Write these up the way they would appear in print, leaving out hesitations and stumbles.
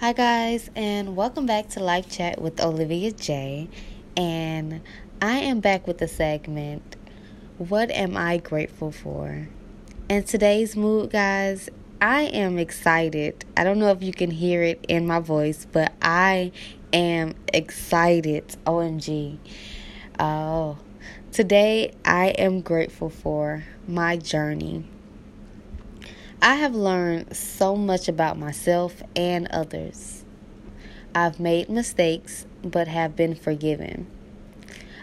Hi guys, and welcome back to Life Chat with Olivia J, and I am back with the segment, What Am I Grateful For? And today's mood, guys, I am excited. I don't know if you can hear it in my voice, but I am excited. OMG. Oh, today I am grateful for my journey. I have learned so much about myself and others. I've made mistakes, but have been forgiven.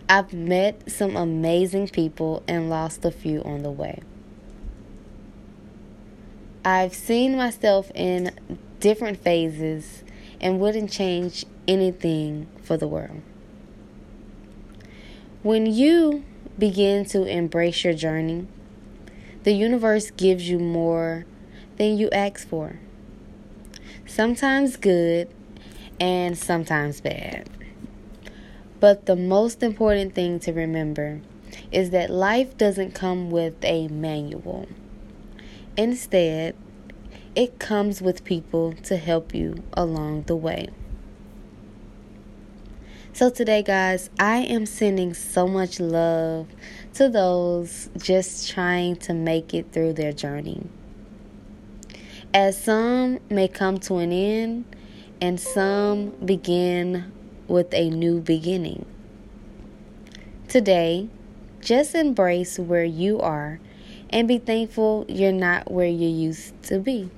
I've met some amazing people and lost a few on the way. I've seen myself in different phases and wouldn't change anything for the world. When you begin to embrace your journey, the universe gives you more than you ask for. Sometimes good and sometimes bad. But the most important thing to remember is that life doesn't come with a manual. Instead, it comes with people to help you along the way. So today, guys, I am sending so much love to those just trying to make it through their journey. As some may come to an end, and some begin with a new beginning. Today, just embrace where you are and be thankful you're not where you used to be.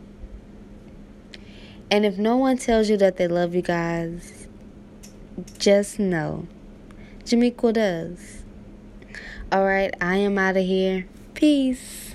And if no one tells you that they love you, guys, just know, Jamequa does. All right, I am out of here. Peace.